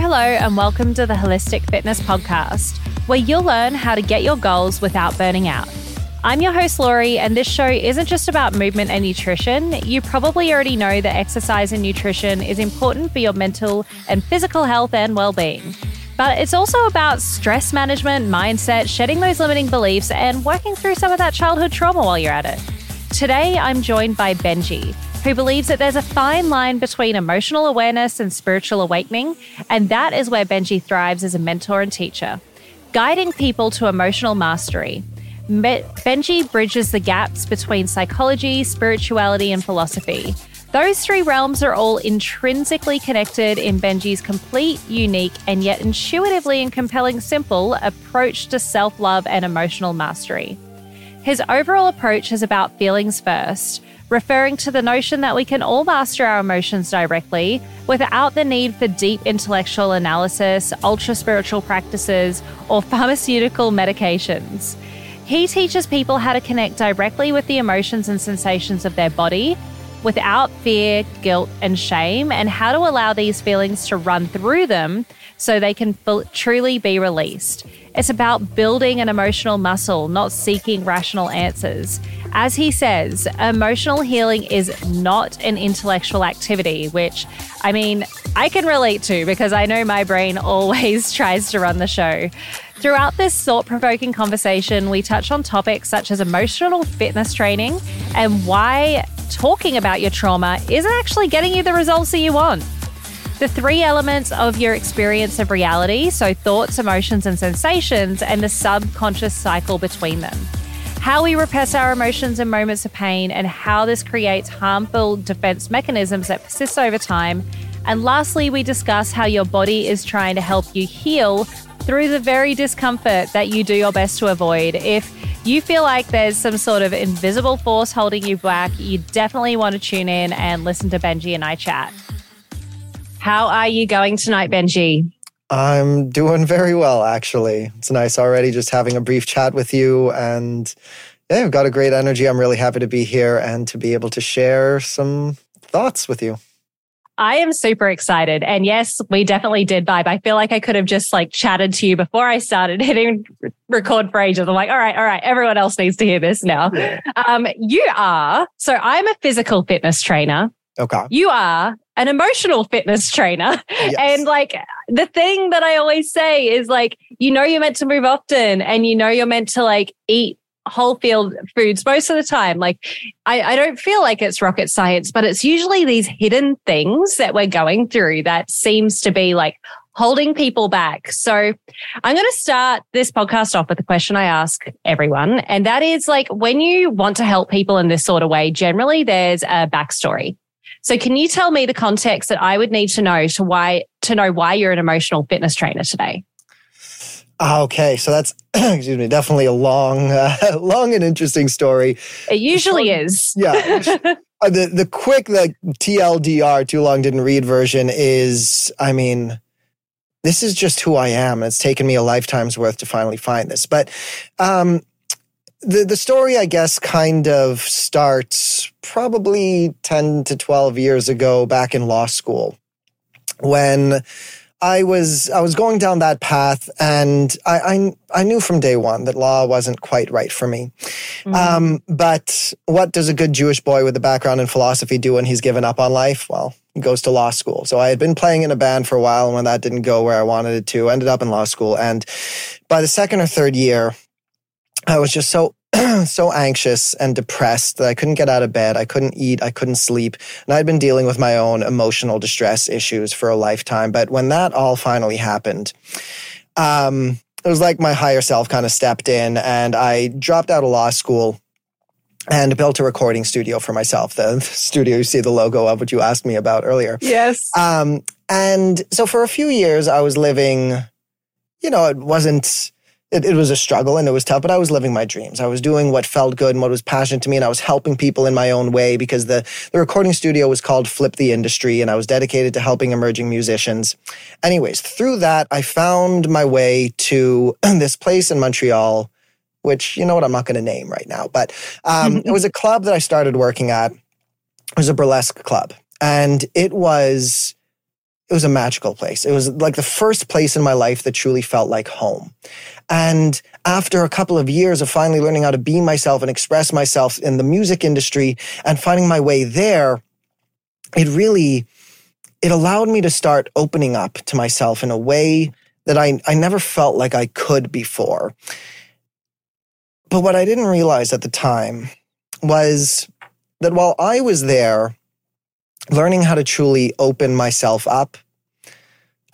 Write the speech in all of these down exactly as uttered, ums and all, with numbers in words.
hello, and welcome to the Holistic Fitness Podcast, where you'll learn how to get your goals without burning out. I'm your host, Laurie, and this show isn't just about movement and nutrition. You probably already know that exercise and nutrition is important for your mental and physical health and well-being. But it's also about stress management, mindset, shedding those limiting beliefs, and working through some of that childhood trauma while you're at it. Today, I'm joined by Benjy, who believes that there's a fine line between emotional awareness and spiritual awakening, and that is where Benjy thrives as a mentor and teacher, guiding people to emotional mastery. Benjy bridges the gaps between psychology, spirituality, and philosophy. Those three realms are all intrinsically connected in Benjy's complete, unique, and yet intuitively and compelling simple approach to self-love and emotional mastery. His overall approach is about feelings first, referring to the notion that we can all master our emotions directly without the need for deep intellectual analysis, ultra-spiritual practices, or pharmaceutical medications. He teaches people how to connect directly with the emotions and sensations of their body, without fear, guilt, and shame, and how to allow these feelings to run through them so they can feel, truly be released. It's about building an emotional muscle, not seeking rational answers. As he says, emotional healing is not an intellectual activity, which, I mean, I can relate to because I know my brain always tries to run the show. Throughout this thought-provoking conversation, we touch on topics such as emotional fitness training and why talking about your trauma isn't actually getting you the results that you want. The three elements of your experience of reality, so thoughts, emotions, and sensations, and the subconscious cycle between them. How we repress our emotions in moments of pain and how this creates harmful defense mechanisms that persist over time. And lastly, we discuss how your body is trying to help you heal through the very discomfort that you do your best to avoid. If you feel like there's some sort of invisible force holding you back, you definitely want to tune in and listen to Benjy and I chat. How are you going tonight, Benjy? I'm doing very well, actually. It's nice already just having a brief chat with you, and yeah, I've got a great energy. I'm really happy to be here and to be able to share some thoughts with you. I am super excited. And yes, we definitely did vibe. I feel like I could have just like chatted to you before I started hitting record for ages. I'm like, all right, all right, everyone else needs to hear this now. Um, you are, so I'm a physical fitness trainer. Okay. You are an emotional fitness trainer. Yes. And like the thing that I always say is like, you know, you're meant to move often and you know, you're meant to like eat whole field foods most of the time. Like I, I don't feel like it's rocket science, but it's usually these hidden things that we're going through that seems to be like holding people back. So I'm going to start this podcast off with a question I ask everyone. And that is like, when you want to help people in this sort of way, generally there's a backstory. So can you tell me the context that I would need to know to why to know why you're an emotional fitness trainer today? Okay, so that's excuse me, definitely a long, uh, long and interesting story. It usually so, is. Yeah, uh, the the quick like T L D R, too long didn't read version is, I mean, this is just who I am. It's taken me a lifetime's worth to finally find this. But um, the the story, I guess, kind of starts probably ten to twelve years ago, back in law school, when I was I was going down that path, and I I, I knew from day one that law wasn't quite right for me. Mm-hmm. Um, but what does a good Jewish boy with a background in philosophy do when he's given up on life? Well, he goes to law school. So I had been playing in a band for a while, and when that didn't go where I wanted it to, I ended up in law school. And by the second or third year, I was just so so anxious and depressed that I couldn't get out of bed. I couldn't eat. I couldn't sleep. And I'd been dealing with my own emotional distress issues for a lifetime. But when that all finally happened, um, it was like my higher self kind of stepped in, and I dropped out of law school and built a recording studio for myself. The studio you see the logo of, which you asked me about earlier. Yes. Um, and so for a few years, I was living, you know, it wasn't It, it was a struggle and it was tough, but I was living my dreams. I was doing what felt good and what was passionate to me, and I was helping people in my own way because the, the recording studio was called Flip the Industry, and I was dedicated to helping emerging musicians. Anyways, through that, I found my way to this place in Montreal, which, you know what, I'm not going to name right now, but um, it was a club that I started working at. It was a burlesque club, and it was it was a magical place. It was like the first place in my life that truly felt like home. And after a couple of years of finally learning how to be myself and express myself in the music industry and finding my way there, it really, it allowed me to start opening up to myself in a way that I, I never felt like I could before. But what I didn't realize at the time was that while I was there, learning how to truly open myself up,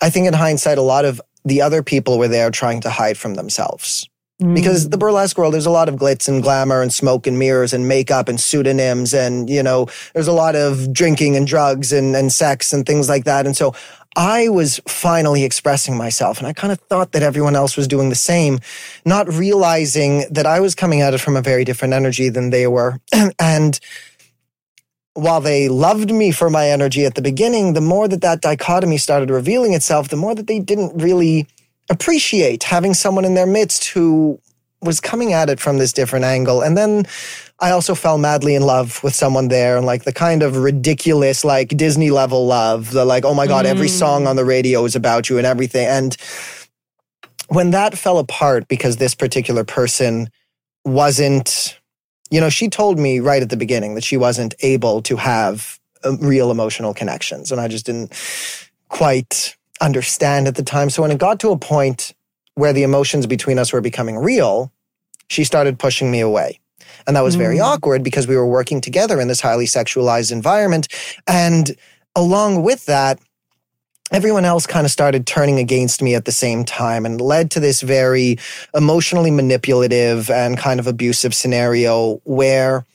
I think in hindsight, a lot of the other people were there trying to hide from themselves. Mm. Because the burlesque world, there's a lot of glitz and glamour and smoke and mirrors and makeup and pseudonyms and, you know, there's a lot of drinking and drugs and, and sex and things like that. And so I was finally expressing myself, and I kind of thought that everyone else was doing the same, not realizing that I was coming at it from a very different energy than they were. And while they loved me for my energy at the beginning, the more that that dichotomy started revealing itself, the more that they didn't really appreciate having someone in their midst who was coming at it from this different angle. And then I also fell madly in love with someone there, and like the kind of ridiculous, like Disney level love, the like, oh my God, mm. every song on the radio is about you and everything. And when that fell apart because this particular person wasn't, you know, she told me right at the beginning that she wasn't able to have real emotional connections. And I just didn't quite understand at the time. So when it got to a point where the emotions between us were becoming real, she started pushing me away. And that was very mm. awkward because we were working together in this highly sexualized environment. And along with that, everyone else kind of started turning against me at the same time, and led to this very emotionally manipulative and kind of abusive scenario where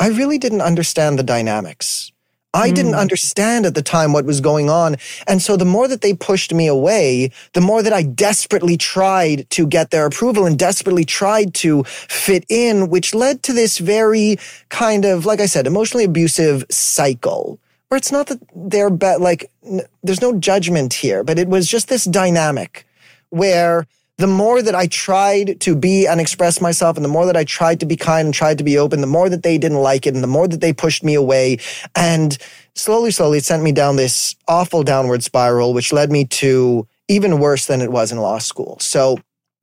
I really didn't understand the dynamics. I didn't understand at the time what was going on. And so the more that they pushed me away, the more that I desperately tried to get their approval and desperately tried to fit in, which led to this very kind of, like I said, emotionally abusive cycle where it's not that they're bad, like n- there's no judgment here, but it was just this dynamic where the more that I tried to be and express myself, and the more that I tried to be kind and tried to be open, the more that they didn't like it, and the more that they pushed me away. And slowly, slowly, it sent me down this awful downward spiral, which led me to even worse than it was in law school. So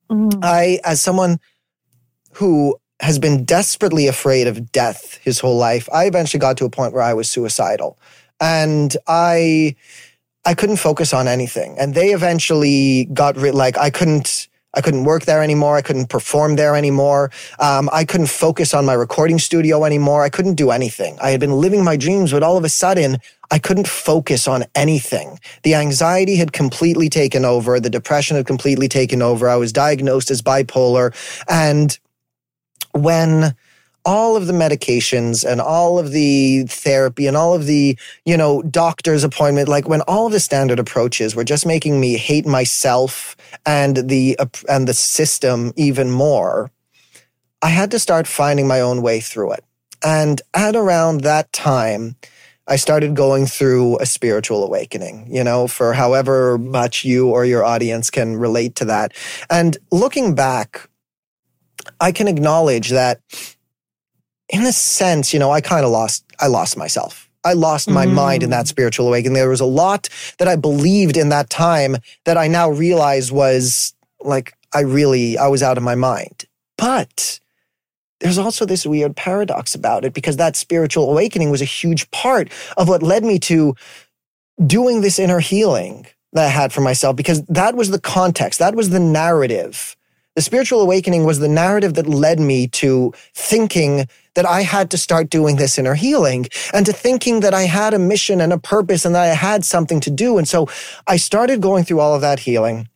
mm. I, as someone who has been desperately afraid of death his whole life, I eventually got to a point where I was suicidal. And I... I couldn't focus on anything. And they eventually got rid, like I couldn't, I couldn't work there anymore. I couldn't perform there anymore. Um, I couldn't focus on my recording studio anymore. I couldn't do anything. I had been living my dreams, but all of a sudden I couldn't focus on anything. The anxiety had completely taken over. The depression had completely taken over. I was diagnosed as bipolar. And when all of the medications and all of the therapy and all of the, you know, doctor's appointment, like when all of the standard approaches were just making me hate myself and the, and the system even more, I had to start finding my own way through it. And at around that time, I started going through a spiritual awakening, you know, for however much you or your audience can relate to that. And looking back, I can acknowledge that in a sense, you know, I kind of lost, I lost myself. I lost my mm. mind in that spiritual awakening. There was a lot that I believed in that time that I now realize was like, I really, I was out of my mind. But there's also this weird paradox about it, because that spiritual awakening was a huge part of what led me to doing this inner healing that I had for myself, because that was the context. That was the narrative. The spiritual awakening was the narrative that led me to thinking that I had to start doing this inner healing, and to thinking that I had a mission and a purpose and that I had something to do. And so I started going through all of that healing.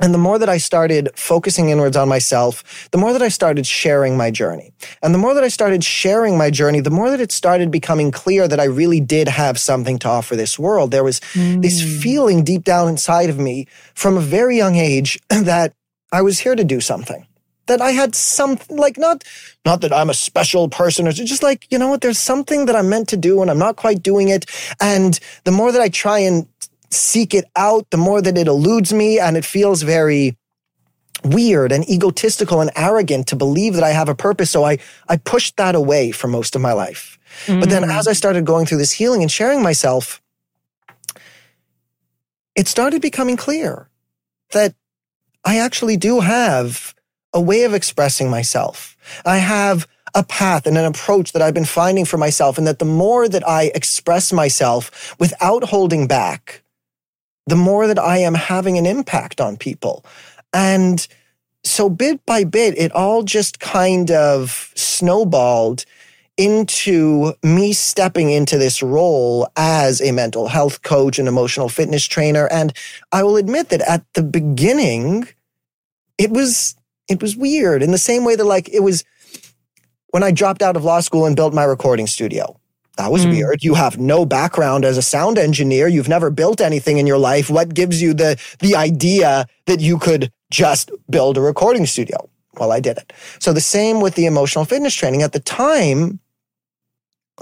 And the more that I started focusing inwards on myself, the more that I started sharing my journey. And the more that I started sharing my journey, the more that it started becoming clear that I really did have something to offer this world. There was mm. this feeling deep down inside of me from a very young age that I was here to do something. That I had something, like not, not that I'm a special person, or just like, you know what, there's something that I'm meant to do and I'm not quite doing it. And the more that I try and seek it out, the more that it eludes me, and it feels very weird and egotistical and arrogant to believe that I have a purpose. So I, I pushed that away for most of my life. Mm. But then as I started going through this healing and sharing myself, it started becoming clear that I actually do have a way of expressing myself. I have a path and an approach that I've been finding for myself, and that the more that I express myself without holding back, the more that I am having an impact on people. And so bit by bit, it all just kind of snowballed into me stepping into this role as a mental health coach and emotional fitness trainer. And I will admit that at the beginning, it was it was weird, in the same way that, like, it was when I dropped out of law school and built my recording studio. That was mm. weird. You have no background as a sound engineer. You've never built anything in your life. What gives you the the idea that you could just build a recording studio? Well, I did it. So the same with the emotional fitness training. At the time,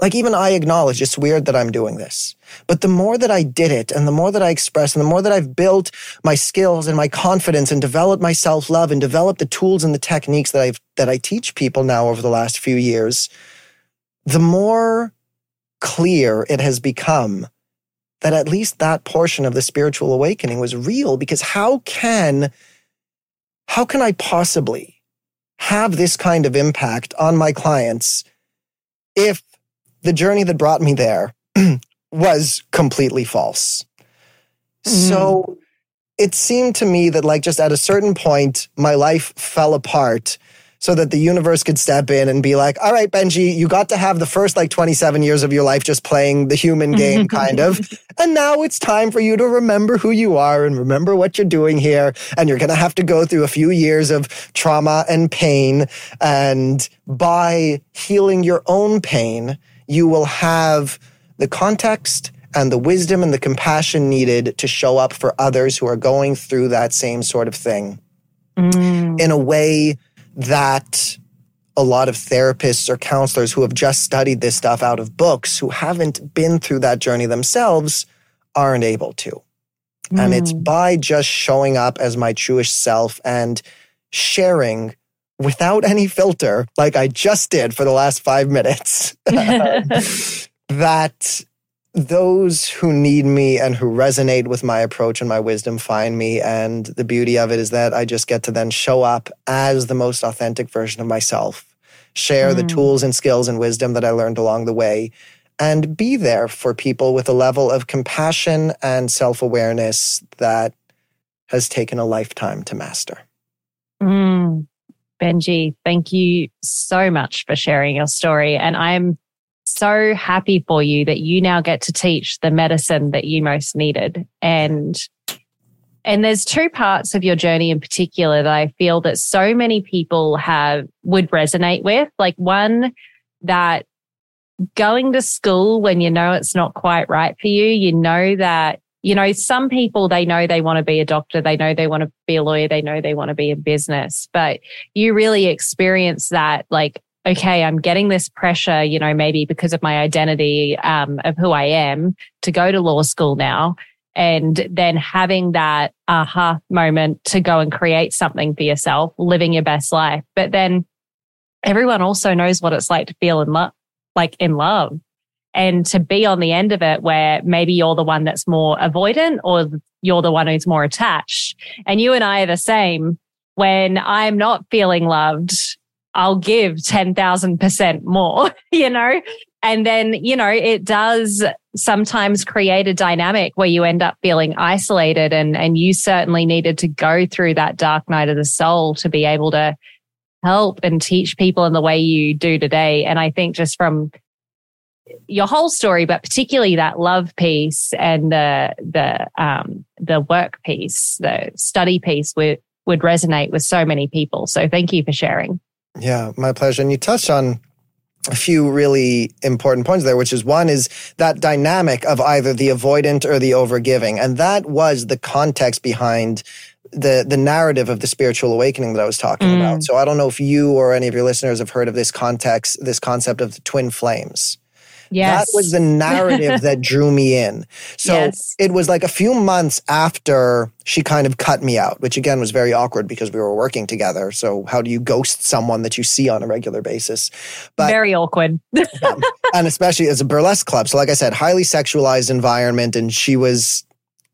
like, even I acknowledge it's weird that I'm doing this. But the more that I did it, and the more that I expressed, and the more that I've built my skills and my confidence and developed my self-love and developed the tools and the techniques that I've that I teach people now over the last few years, the more clear it has become that at least that portion of the spiritual awakening was real. Because how can how can I possibly have this kind of impact on my clients if the journey that brought me there was completely false? Mm. So it seemed to me that, like, just at a certain point, my life fell apart so that the universe could step in and be like, all right, Benjy, you got to have the first, like, twenty-seven years of your life just playing the human game, kind of. And now it's time for you to remember who you are and remember what you're doing here. And you're going to have to go through a few years of trauma and pain. And by healing your own pain, you will have the context and the wisdom and the compassion needed to show up for others who are going through that same sort of thing mm. in a way that a lot of therapists or counselors who have just studied this stuff out of books, who haven't been through that journey themselves, aren't able to. Mm. And it's by just showing up as my truest self and sharing without any filter, like I just did for the last five minutes, that those who need me and who resonate with my approach and my wisdom find me. And the beauty of it is that I just get to then show up as the most authentic version of myself, share mm. the tools and skills and wisdom that I learned along the way, and be there for people with a level of compassion and self-awareness that has taken a lifetime to master. Mm. Benjy, thank you so much for sharing your story. And I'm so happy for you that you now get to teach the medicine that you most needed. And and there's two parts of your journey in particular that I feel that so many people have would resonate with. Like, one, that going to school when you know it's not quite right for you, you know that, you know, some people, they know they want to be a doctor, they know they want to be a lawyer, they know they want to be in business, but you really experience that, like, okay, I'm getting this pressure, you know, maybe because of my identity, um, of who I am, to go to law school now. And then having that aha moment to go and create something for yourself, living your best life. But then everyone also knows what it's like to feel in love, like in love, and to be on the end of it where maybe you're the one that's more avoidant or you're the one who's more attached. And you and I are the same. When I'm not feeling loved, I'll give ten thousand percent more, you know? And then, you know, it does sometimes create a dynamic where you end up feeling isolated. And, and you certainly needed to go through that dark night of the soul to be able to help and teach people in the way you do today. And I think just from your whole story, but particularly that love piece and the, the, um, the work piece, the study piece would, would resonate with so many people. So thank you for sharing. Yeah, my pleasure. And you touched on a few really important points there, which is, one is that dynamic of either the avoidant or the overgiving. And that was the context behind the the narrative of the spiritual awakening that I was talking mm. about. So I don't know if you or any of your listeners have heard of this context, this concept of the twin flames. Yes. That was the narrative that drew me in. So yes. It was like a few months after she kind of cut me out, which again was very awkward because we were working together. So how do you ghost someone that you see on a regular basis? But very awkward. um, and especially as a burlesque club. So like I said, highly sexualized environment. And she was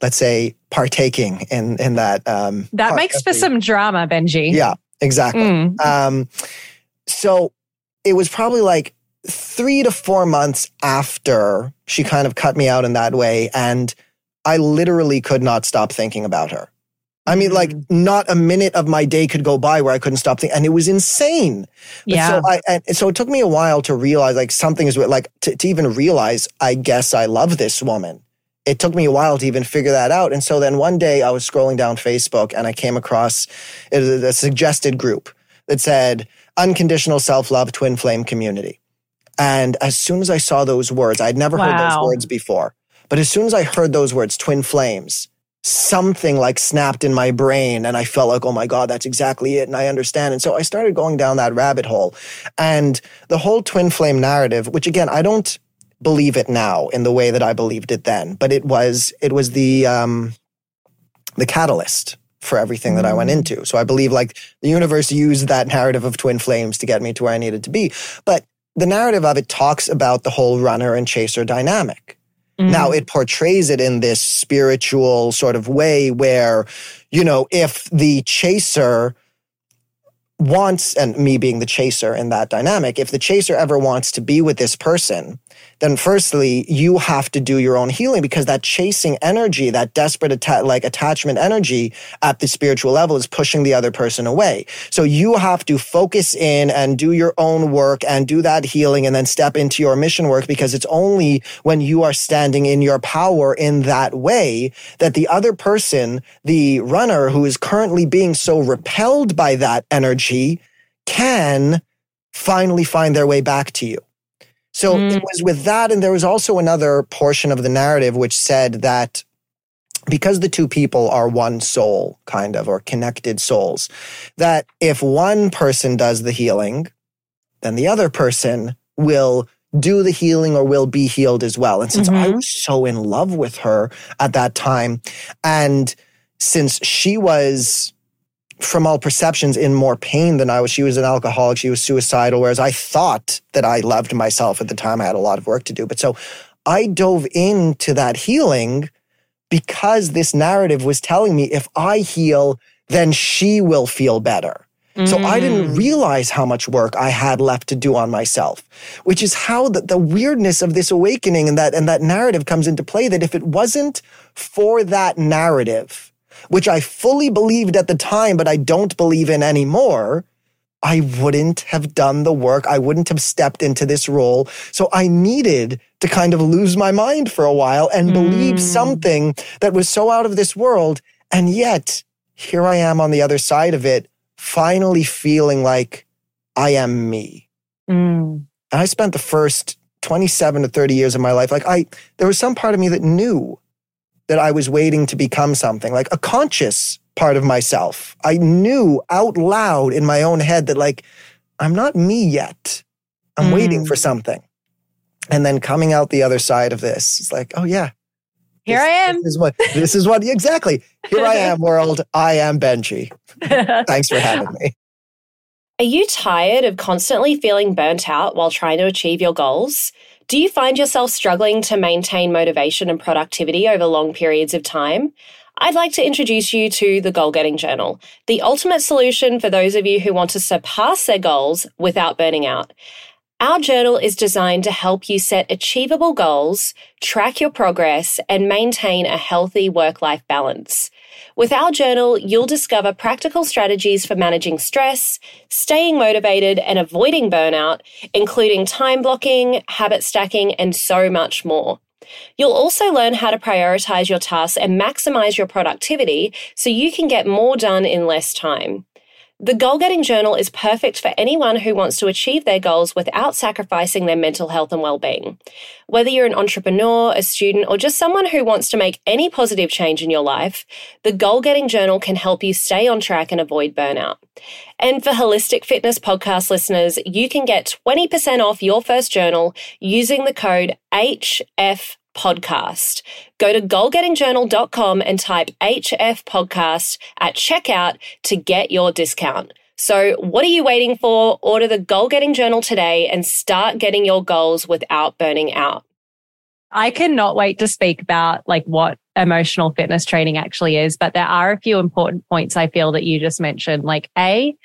let's say, partaking in in that. Um, that makes for some drama, Benjy. Yeah, exactly. Mm. Um, so it was probably like three to four months after she kind of cut me out in that way. And I literally could not stop thinking about her. I mean, like, not a minute of my day could go by where I couldn't stop thinking. And it was insane. But yeah. So, I, and so it took me a while to realize, like, something is like, to, to even realize, I guess I love this woman. It took me a while to even figure that out. And so then one day I was scrolling down Facebook and I came across it was a suggested group that said, Unconditional Self-Love Twin Flame Community. And as soon as I saw those words, I'd never wow. heard those words before. But as soon as I heard those words, twin flames, something like snapped in my brain and I felt like, oh my God, that's exactly it. And I understand. And so I started going down that rabbit hole, and the whole twin flame narrative, which again, I don't believe it now in the way that I believed it then, but it was, it was the, um, the catalyst for everything that I went into. So I believe like the universe used that narrative of twin flames to get me to where I needed to be. But the narrative of it talks about the whole runner and chaser dynamic. Now, it portrays it in this spiritual sort of way where, you know, if the chaser wants, and me being the chaser in that dynamic, if the chaser ever wants to be with this person, then firstly, you have to do your own healing, because that chasing energy, that desperate atta- like attachment energy at the spiritual level is pushing the other person away. So you have to focus in and do your own work and do that healing and then step into your mission work, because it's only when you are standing in your power in that way that the other person, the runner who is currently being so repelled by that energy, can finally find their way back to you. So mm. it was with that, and there was also another portion of the narrative which said that because the two people are one soul, kind of, or connected souls, that if one person does the healing, then the other person will do the healing or will be healed as well. And since mm-hmm. I was so in love with her at that time, and since she was, from all perceptions, in more pain than I was. She was an alcoholic. She was suicidal, whereas I thought that I loved myself at the time. I had a lot of work to do. But so I dove into that healing because this narrative was telling me if I heal, then she will feel better. Mm. So I didn't realize how much work I had left to do on myself, which is how the, the weirdness of this awakening and that, and that narrative comes into play, that if it wasn't for that narrative, which I fully believed at the time, but I don't believe in anymore, I wouldn't have done the work. I wouldn't have stepped into this role. So I needed to kind of lose my mind for a while and believe mm. something that was so out of this world. And yet, here I am on the other side of it, finally feeling like I am me. Mm. And I spent the first twenty-seven to thirty years of my life, like I, there was some part of me that knew that I was waiting to become something, like a conscious part of myself. I knew out loud in my own head that, like, I'm not me yet. I'm mm. waiting for something. And then coming out the other side of this, it's like, oh yeah. Here this, I am. This is what, this is what exactly. Here I am, world. I am Benjy. Thanks for having me. Are you tired of constantly feeling burnt out while trying to achieve your goals? Do you find yourself struggling to maintain motivation and productivity over long periods of time? I'd like to introduce you to the Goal Getting Journal, the ultimate solution for those of you who want to surpass their goals without burning out. Our journal is designed to help you set achievable goals, track your progress, and maintain a healthy work-life balance. With our journal, you'll discover practical strategies for managing stress, staying motivated, and avoiding burnout, including time blocking, habit stacking, and so much more. You'll also learn how to prioritize your tasks and maximize your productivity so you can get more done in less time. The Goal Getting Journal is perfect for anyone who wants to achieve their goals without sacrificing their mental health and well-being. Whether you're an entrepreneur, a student, or just someone who wants to make any positive change in your life, the Goal Getting Journal can help you stay on track and avoid burnout. And for Holistic Fitness Podcast listeners, you can get twenty percent off your first journal using the code H F podcast. Go to goal getting journal dot com and type H F podcast at checkout to get your discount. So what are you waiting for? Order the Goal Getting Journal today and start getting your goals without burning out. I cannot wait to speak about like what emotional fitness training actually is, but there are a few important points I feel that you just mentioned. Like A,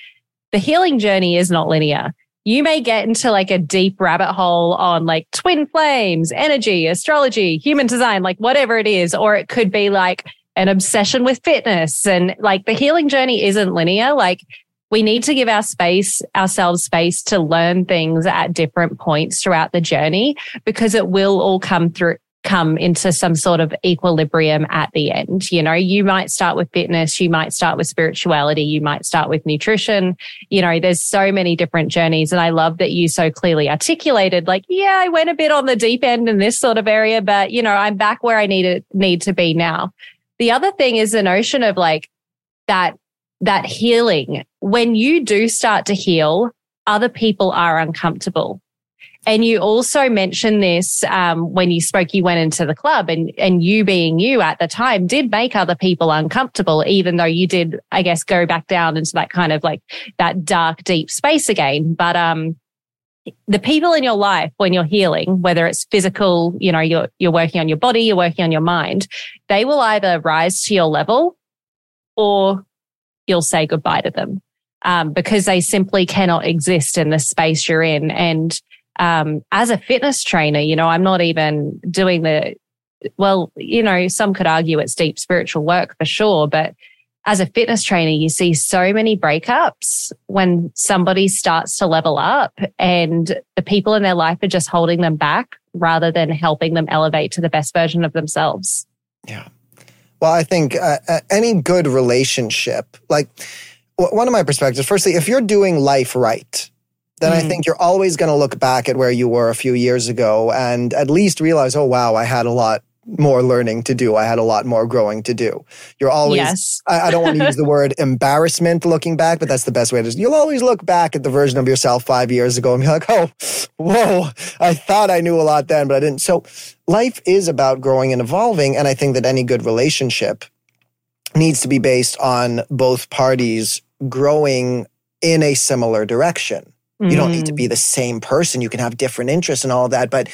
the healing journey is not linear. You may get into like a deep rabbit hole on like twin flames, energy, astrology, human design, like whatever it is, or it could be like an obsession with fitness. And like the healing journey isn't linear. Like we need to give our space, ourselves space to learn things at different points throughout the journey, because it will all come through, come into some sort of equilibrium at the end. You know, you might start with fitness, you might start with spirituality, you might start with nutrition. You know, there's so many different journeys. And I love that you so clearly articulated, like, yeah, I went a bit on the deep end in this sort of area, but you know, I'm back where I need it, need to be now. The other thing is the notion of like that, that healing. When you do start to heal, other people are uncomfortable. And you also mentioned this um, when you spoke, you went into the club and, and you being you at the time did make other people uncomfortable, even though you did, I guess, go back down into that kind of like that dark, deep space again. But um, the people in your life, when you're healing, whether it's physical, you know, you're, you're working on your body, you're working on your mind, they will either rise to your level or you'll say goodbye to them um, because they simply cannot exist in the space you're in. And Um, as a fitness trainer, you know, I'm not even doing the, well, you know, some could argue it's deep spiritual work for sure, but as a fitness trainer, you see so many breakups when somebody starts to level up and the people in their life are just holding them back rather than helping them elevate to the best version of themselves. Yeah. Well, I think uh, any good relationship, like one of my perspectives, firstly, if you're doing life right, then I think you're always going to look back at where you were a few years ago and at least realize, oh, wow, I had a lot more learning to do. I had a lot more growing to do. You're always, yes. I, I don't want to use the word embarrassment looking back, but that's the best way to, you'll always look back at the version of yourself five years ago and be like, oh, whoa, I thought I knew a lot then, but I didn't. So life is about growing and evolving. And I think that any good relationship needs to be based on both parties growing in a similar direction. You don't need to be the same person. You can have different interests and all of that. But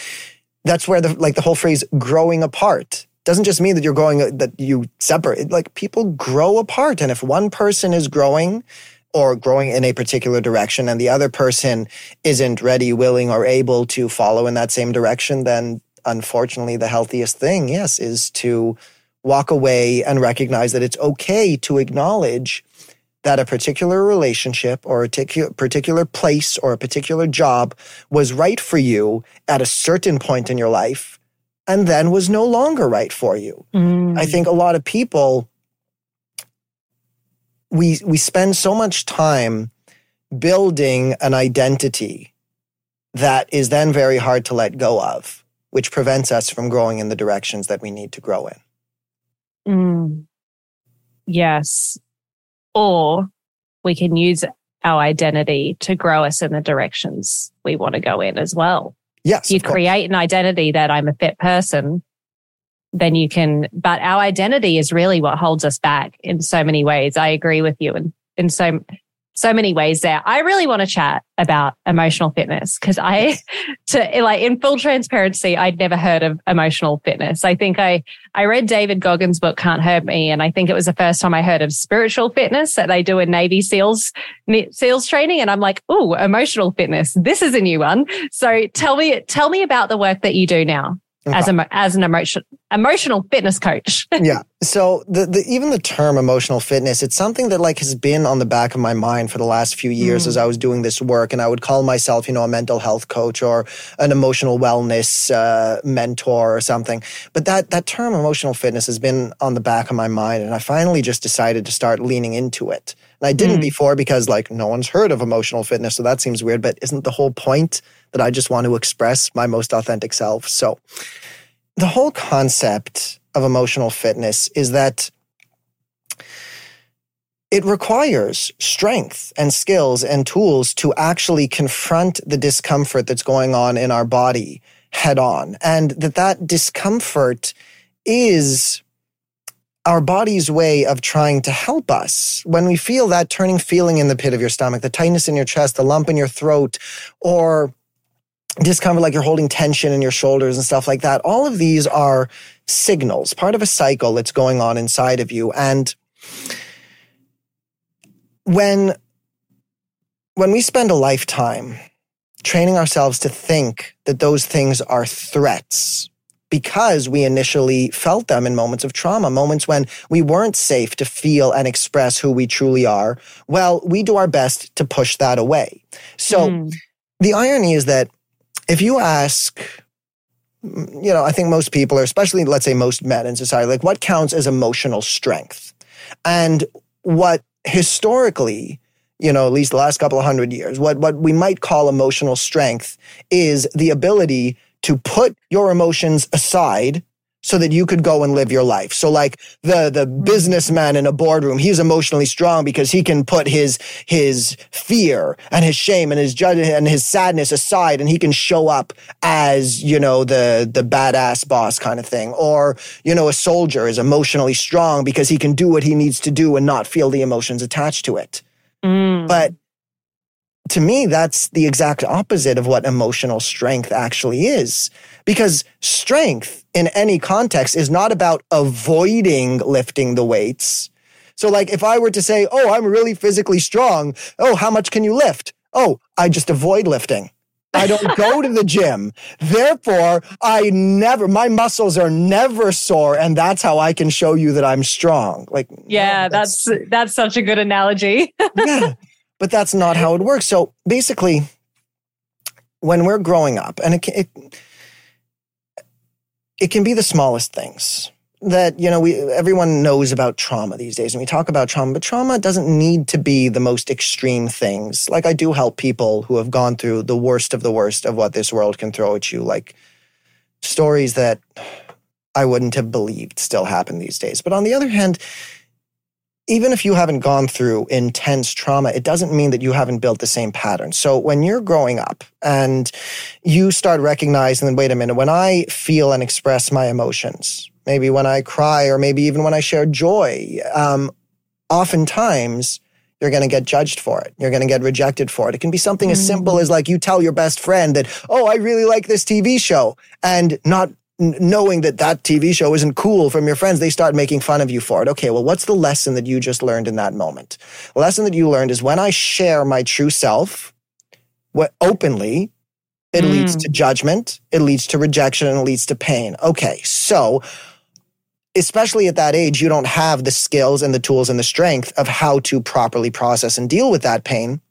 that's where the like the whole phrase growing apart doesn't just mean that you're going, that you separate. Like people grow apart. And if one person is growing or growing in a particular direction and the other person isn't ready, willing, or able to follow in that same direction, then unfortunately the healthiest thing, yes, is to walk away and recognize that it's okay to acknowledge that a particular relationship or a ticu- particular place or a particular job was right for you at a certain point in your life and then was no longer right for you. Mm. I think a lot of people, we we spend so much time building an identity that is then very hard to let go of, which prevents us from growing in the directions that we need to grow in. Mm. Yes. Or we can use our identity to grow us in the directions we want to go in as well. Yes. You create an identity that I'm a fit person, then you can, but our identity is really what holds us back in so many ways. I agree with you in, in so, so many ways there. I really want to chat about emotional fitness because I, to like in full transparency, I'd never heard of emotional fitness. I think I, I read David Goggins' book, Can't Hurt Me. And I think it was the first time I heard of spiritual fitness that they do in Navy SEALs, SEALs training. And I'm like, ooh, emotional fitness. This is a new one. So tell me, tell me about the work that you do now okay. as a, as an emotion, emotional fitness coach. Yeah. So the, the, even the term emotional fitness, it's something that like has been on the back of my mind for the last few years mm. as I was doing this work. And I would call myself, you know, a mental health coach or an emotional wellness uh, mentor or something. But that, that term emotional fitness has been on the back of my mind. And I finally just decided to start leaning into it. And I didn't mm. before because like no one's heard of emotional fitness. So that seems weird, but isn't the whole point that I just want to express my most authentic self? So the whole concept of emotional fitness is that it requires strength and skills and tools to actually confront the discomfort that's going on in our body head on. And that that discomfort is our body's way of trying to help us. When we feel that turning feeling in the pit of your stomach, the tightness in your chest, the lump in your throat, or discomfort, like you're holding tension in your shoulders and stuff like that. All of these are signals, part of a cycle that's going on inside of you. And when, when we spend a lifetime training ourselves to think that those things are threats, because we initially felt them in moments of trauma, moments when we weren't safe to feel and express who we truly are, well, we do our best to push that away. So mm. the irony is that if you ask, you know, I think most people, or especially let's say most men in society, like what counts as emotional strength? And what historically, you know, at least the last couple of hundred years, what, what we might call emotional strength is the ability to put your emotions aside so that you could go and live your life. So like the, the businessman in a boardroom, he's emotionally strong because he can put his, his fear and his shame and his judgment and his sadness aside, and he can show up as, you know, the, the badass boss kind of thing. Or, you know, a soldier is emotionally strong because he can do what he needs to do and not feel the emotions attached to it. Mm. But to me, that's the exact opposite of what emotional strength actually is. Because strength in any context is not about avoiding lifting the weights. So like if I were to say, oh, I'm really physically strong. Oh, how much can you lift? Oh, I just avoid lifting. I don't go to the gym. Therefore, I never, my muscles are never sore. And that's how I can show you that I'm strong. Like, yeah, no, that's, that's, that's such a good analogy. Yeah. But that's not how it works. So basically, when we're growing up, and it, it it can be the smallest things that, you know, we everyone knows about trauma these days, and we talk about trauma, but trauma doesn't need to be the most extreme things. Like I do help people who have gone through the worst of the worst of what this world can throw at you, like stories that I wouldn't have believed still happen these days. But on the other hand, even if you haven't gone through intense trauma, it doesn't mean that you haven't built the same pattern. So when you're growing up and you start recognizing, wait a minute, when I feel and express my emotions, maybe when I cry or maybe even when I share joy, um, oftentimes you're going to get judged for it. You're going to get rejected for it. It can be something mm-hmm. as simple as like you tell your best friend that, oh, I really like this T V show, and not knowing that that T V show isn't cool from your friends, they start making fun of you for it. Okay, well, what's the lesson that you just learned in that moment? The lesson that you learned is when I share my true self what, openly, it mm. leads to judgment, it leads to rejection, and it leads to pain. Okay, so especially at that age, you don't have the skills and the tools and the strength of how to properly process and deal with that pain,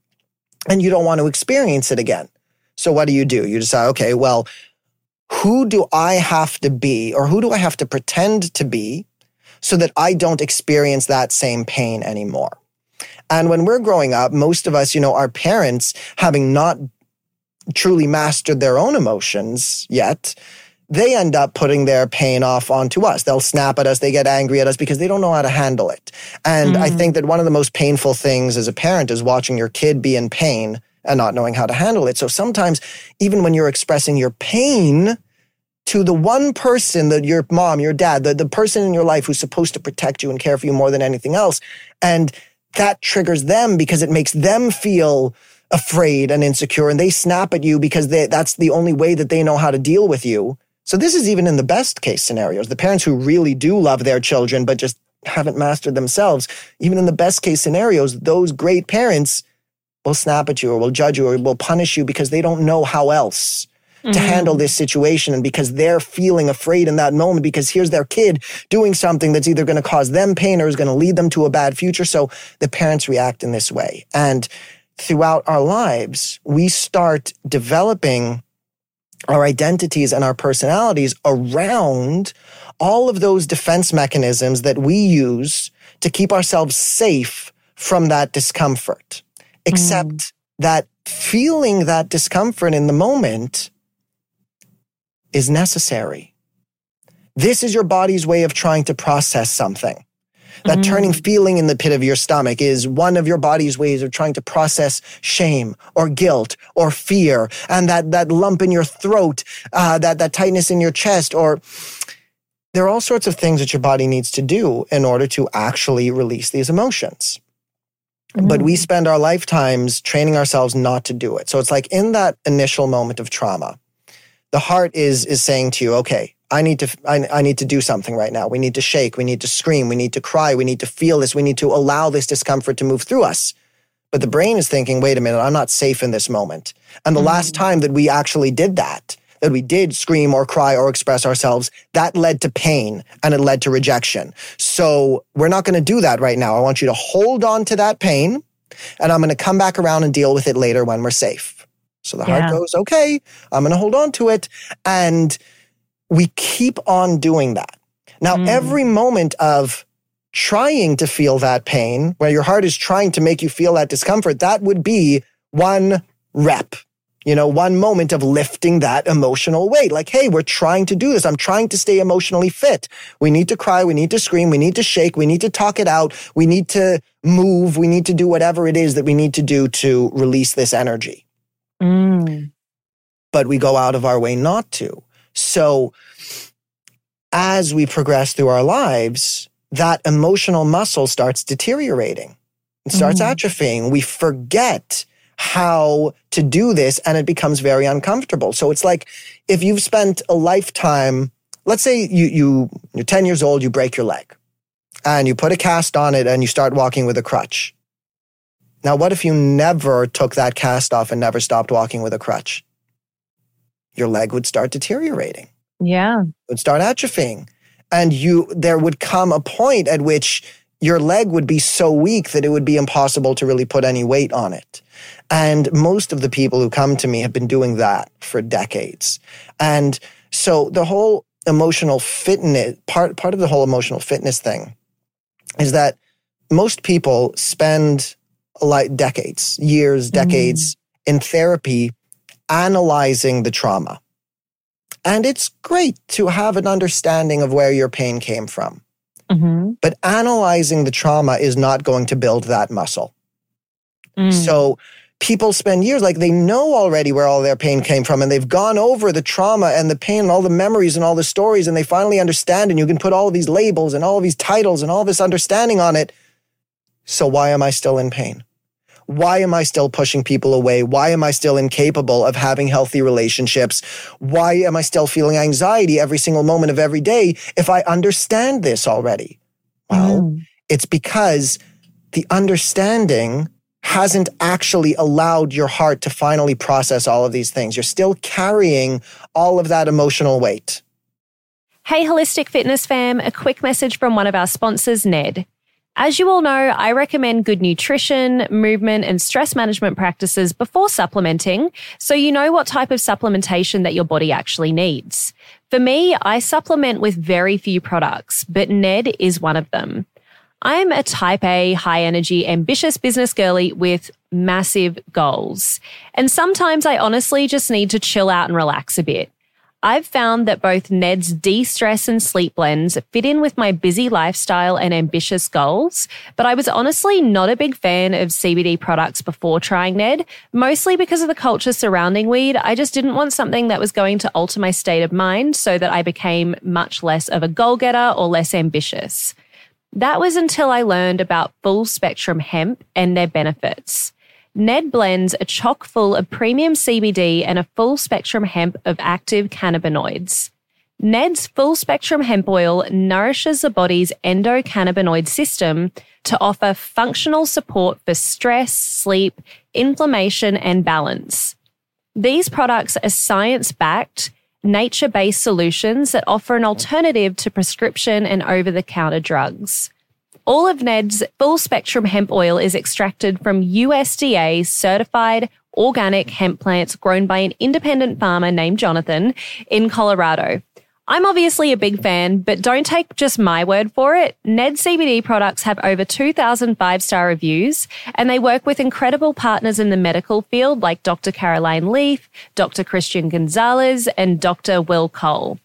and you don't want to experience it again. So what do you do? You decide, okay, well, who do I have to be, or who do I have to pretend to be so that I don't experience that same pain anymore? And when we're growing up, most of us, you know, our parents, having not truly mastered their own emotions yet, they end up putting their pain off onto us. They'll snap at us, they get angry at us because they don't know how to handle it. And mm. I think that one of the most painful things as a parent is watching your kid be in pain and not knowing how to handle it. So sometimes, even when you're expressing your pain to the one person, that your mom, your dad, the, the person in your life who's supposed to protect you and care for you more than anything else, and that triggers them because it makes them feel afraid and insecure, and they snap at you because they, that's the only way that they know how to deal with you. So this is even in the best case scenarios. The parents who really do love their children but just haven't mastered themselves, even in the best case scenarios, those great parents will snap at you or will judge you or will punish you because they don't know how else mm-hmm. to handle this situation, and because they're feeling afraid in that moment because here's their kid doing something that's either going to cause them pain or is going to lead them to a bad future. So the parents react in this way. And throughout our lives, we start developing our identities and our personalities around all of those defense mechanisms that we use to keep ourselves safe from that discomfort. Except mm. that feeling that discomfort in the moment is necessary. This is your body's way of trying to process something. That mm. turning feeling in the pit of your stomach is one of your body's ways of trying to process shame or guilt or fear. And that, that lump in your throat, uh, that, that tightness in your chest, or there are all sorts of things that your body needs to do in order to actually release these emotions. Mm-hmm. But we spend our lifetimes training ourselves not to do it. So it's like in that initial moment of trauma, the heart is is saying to you, okay, I need to I, I need to do something right now. We need to shake. We need to scream. We need to cry. We need to feel this. We need to allow this discomfort to move through us. But the brain is thinking, wait a minute, I'm not safe in this moment. And the mm-hmm. last time that we actually did that, that we did scream or cry or express ourselves, that led to pain and it led to rejection. So we're not going to do that right now. I want you to hold on to that pain and I'm going to come back around and deal with it later when we're safe. So the yeah. heart goes, okay, I'm going to hold on to it. And we keep on doing that. Now, mm. every moment of trying to feel that pain, where your heart is trying to make you feel that discomfort, that would be one rep. You know, one moment of lifting that emotional weight. Like, hey, we're trying to do this. I'm trying to stay emotionally fit. We need to cry. We need to scream. We need to shake. We need to talk it out. We need to move. We need to do whatever it is that we need to do to release this energy. Mm. But we go out of our way not to. So as we progress through our lives, that emotional muscle starts deteriorating. It starts mm. atrophying. We forget how to do this, and it becomes very uncomfortable. So it's like if you've spent a lifetime, let's say you, you, you're ten years old, you break your leg and you put a cast on it and you start walking with a crutch. Now, what if you never took that cast off and never stopped walking with a crutch? Your leg would start deteriorating. Yeah. It would start atrophying. And you, there would come a point at which your leg would be so weak that it would be impossible to really put any weight on it. And most of the people who come to me have been doing that for decades. And so the whole emotional fitness, part, part of the whole emotional fitness thing is that most people spend like decades, years, decades mm. in therapy analyzing the trauma. And it's great to have an understanding of where your pain came from. Mm-hmm. But analyzing the trauma is not going to build that muscle. Mm. So people spend years, like they know already where all their pain came from and they've gone over the trauma and the pain and all the memories and all the stories and they finally understand and you can put all of these labels and all of these titles and all this understanding on it. So why am I still in pain? Why am I still pushing people away? Why am I still incapable of having healthy relationships? Why am I still feeling anxiety every single moment of every day if I understand this already? Well, mm. it's because the understanding hasn't actually allowed your heart to finally process all of these things. You're still carrying all of that emotional weight. Hey, Holistic Fitness fam, a quick message from one of our sponsors, Ned. As you all know, I recommend good nutrition, movement, and stress management practices before supplementing, so you know what type of supplementation that your body actually needs. For me, I supplement with very few products, but Ned is one of them. I'm a type A, high energy, ambitious business girly with massive goals. And sometimes I honestly just need to chill out and relax a bit. I've found that both Ned's de-stress and sleep blends fit in with my busy lifestyle and ambitious goals, but I was honestly not a big fan of C B D products before trying Ned, mostly because of the culture surrounding weed. I just didn't want something that was going to alter my state of mind so that I became much less of a goal-getter or less ambitious. That was until I learned about full-spectrum hemp and their benefits. Ned blends are chock full of premium C B D and a full spectrum hemp of active cannabinoids. Ned's full spectrum hemp oil nourishes the body's endocannabinoid system to offer functional support for stress, sleep, inflammation, and balance. These products are science-backed, nature-based solutions that offer an alternative to prescription and over-the-counter drugs. All of Ned's full-spectrum hemp oil is extracted from U S D A-certified organic hemp plants grown by an independent farmer named Jonathan in Colorado. I'm obviously a big fan, but don't take just my word for it. Ned C B D products have over two thousand five-star reviews, and they work with incredible partners in the medical field like Doctor Caroline Leaf, Doctor Christian Gonzalez, and Doctor Will Cole.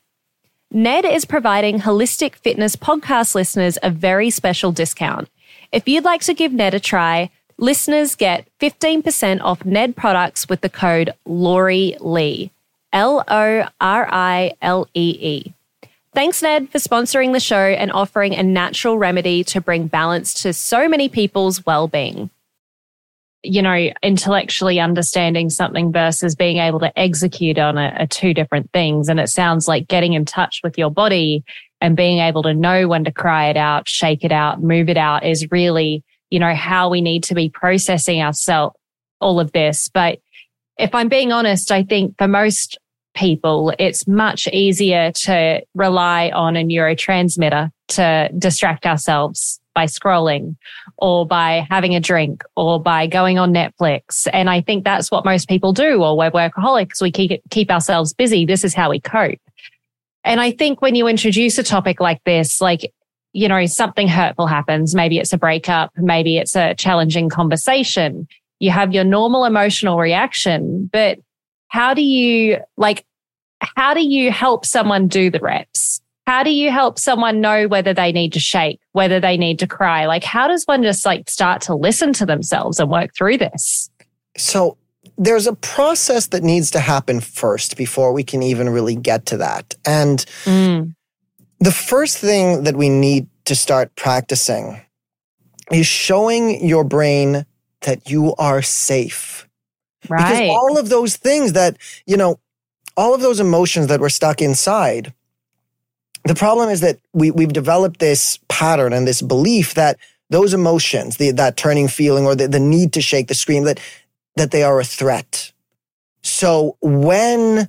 Ned is providing Holistic Fitness podcast listeners a very special discount. If you'd like to give Ned a try, listeners get fifteen percent off Ned products with the code Lori Lee, L O R I L E E. Thanks, Ned, for sponsoring the show and offering a natural remedy to bring balance to so many people's well-being. you know, intellectually understanding something versus being able to execute on it are two different things. And it sounds like getting in touch with your body and being able to know when to cry it out, shake it out, move it out is really, you know, how we need to be processing ourselves, all of this. But if I'm being honest, I think for most people, it's much easier to rely on a neurotransmitter to distract ourselves by scrolling or by having a drink or by going on Netflix. And I think that's what most people do, or we're workaholics. We keep, keep ourselves busy. This is how we cope. And I think when you introduce a topic like this, like, you know, something hurtful happens. Maybe it's a breakup. Maybe it's a challenging conversation. You have your normal emotional reaction, but how do you, like, how do you help someone do the reps? How do you help someone know whether they need to shake, whether they need to cry? Like, how does one just like start to listen to themselves and work through this? So there's a process that needs to happen first before we can even really get to that. And mm. the first thing that we need to start practicing is showing your brain that you are safe. Right. Because all of those things that, you know, all of those emotions that we're stuck inside, the problem is that we, we've developed this pattern and this belief that those emotions, the, that turning feeling or the, the need to shake, the scream, that that they are a threat. So when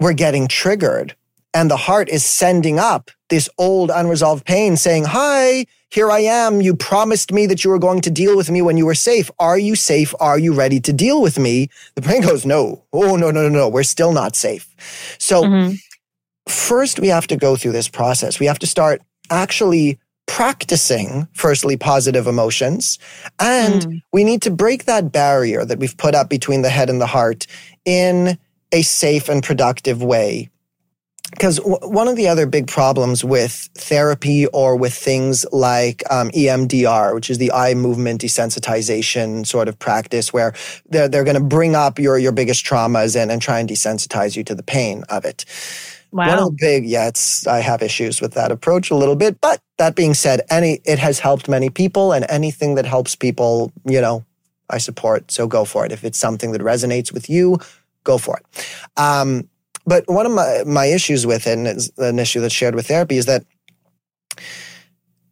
we're getting triggered and the heart is sending up this old unresolved pain saying, hi, here I am. You promised me that you were going to deal with me when you were safe. Are you safe? Are you ready to deal with me? The brain goes, no. Oh, no, no, no, no. We're still not safe. So mm-hmm. first, we have to go through this process. We have to start actually practicing, firstly, positive emotions. And mm. we need to break that barrier that we've put up between the head and the heart in a safe and productive way. Because w- one of the other big problems with therapy or with things like um, E M D R, which is the eye movement desensitization sort of practice, where they're, they're going to bring up your, your biggest traumas and, and try and desensitize you to the pain of it. Wow. One of the big, yeah, it's, I have issues with that approach a little bit. But that being said, any it has helped many people, and anything that helps people, you know, I support. So go for it. If it's something that resonates with you, go for it. Um, But one of my, my issues with it, and it's an issue that's shared with therapy, is that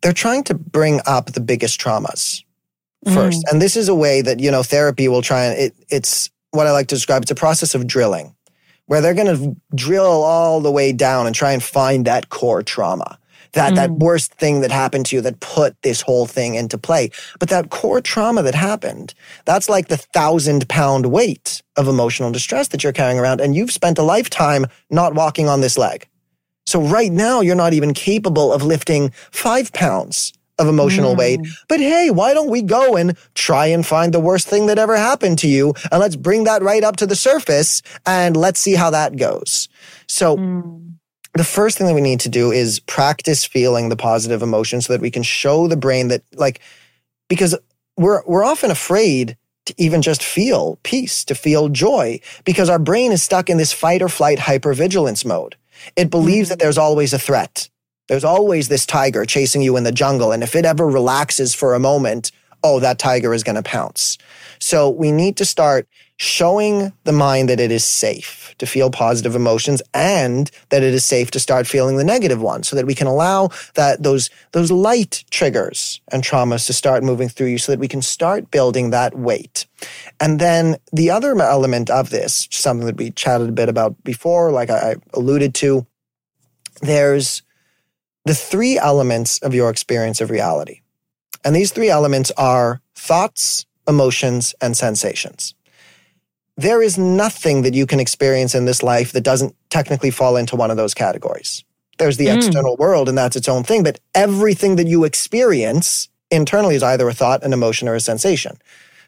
they're trying to bring up the biggest traumas mm. first. And this is a way that, you know, therapy will try and it, it's what I like to describe. It's a process of drilling where they're going to drill all the way down and try and find that core trauma, that, mm. that worst thing that happened to you that put this whole thing into play. But that core trauma that happened, that's like the thousand pound weight of emotional distress that you're carrying around, and you've spent a lifetime not walking on this leg. So right now, you're not even capable of lifting five pounds of emotional mm. weight. But hey, why don't we go and try and find the worst thing that ever happened to you, and let's bring that right up to the surface, and let's see how that goes. So mm. the first thing that we need to do is practice feeling the positive emotion so that we can show the brain that, like, because we're we're often afraid to even just feel peace, to feel joy, because our brain is stuck in this fight or flight hypervigilance mode. It believes that there's always a threat. There's always this tiger chasing you in the jungle. And if it ever relaxes for a moment, oh, that tiger is going to pounce. So we need to start showing the mind that it is safe to feel positive emotions, and that it is safe to start feeling the negative ones, so that we can allow that those those light triggers and traumas to start moving through you, so that we can start building that weight. And then the other element of this, something that we chatted a bit about before, like I alluded to, there's the three elements of your experience of reality. And these three elements are thoughts, emotions, and sensations. There is nothing that you can experience in this life that doesn't technically fall into one of those categories. There's the mm. external world, and that's its own thing, but everything that you experience internally is either a thought, an emotion, or a sensation.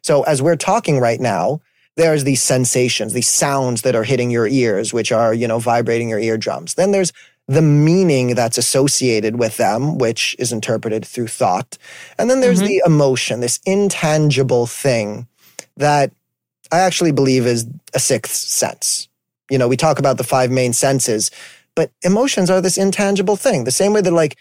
So as we're talking right now, there's these sensations, these sounds that are hitting your ears, which are, you know, vibrating your eardrums. Then there's the meaning that's associated with them, which is interpreted through thought. And then there's mm-hmm. the emotion, this intangible thing that I actually believe is a sixth sense. You know, we talk about the five main senses, but emotions are this intangible thing. The same way that, like,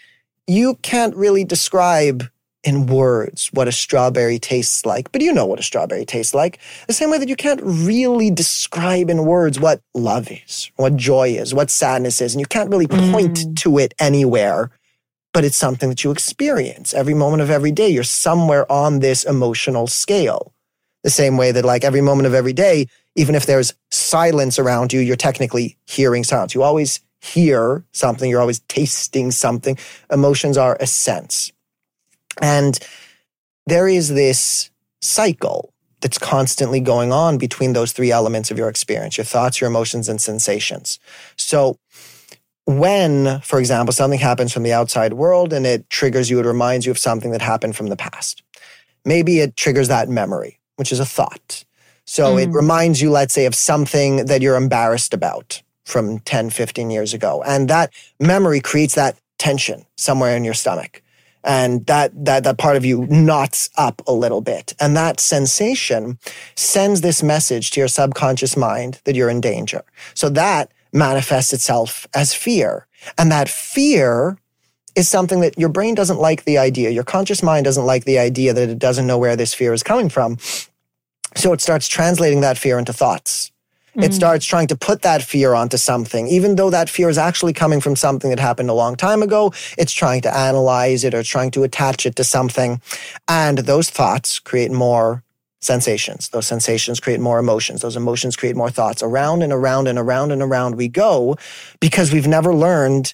you can't really describe in words what a strawberry tastes like, but you know what a strawberry tastes like. The same way that you can't really describe in words what love is, what joy is, what sadness is, and you can't really point mm. to it anywhere, but it's something that you experience every moment of every day. You're somewhere on this emotional scale. The same way that like every moment of every day, even if there's silence around you, you're technically hearing sounds. You always hear something. You're always tasting something. Emotions are a sense. And there is this cycle that's constantly going on between those three elements of your experience, your thoughts, your emotions, and sensations. So when, for example, something happens from the outside world and it triggers you, it reminds you of something that happened from the past. Maybe it triggers that memory, which is a thought. So mm. it reminds you, let's say, of something that you're embarrassed about from ten, fifteen years ago. And that memory creates that tension somewhere in your stomach. And that that that part of you knots up a little bit. And that sensation sends this message to your subconscious mind that you're in danger. So that manifests itself as fear. And that fear is something that your brain doesn't like the idea. Your conscious mind doesn't like the idea that it doesn't know where this fear is coming from. So it starts translating that fear into thoughts. Mm-hmm. It starts trying to put that fear onto something, even though that fear is actually coming from something that happened a long time ago. It's trying to analyze it or trying to attach it to something. And those thoughts create more sensations. Those sensations create more emotions. Those emotions create more thoughts. Around and around and around and around we go, because we've never learned,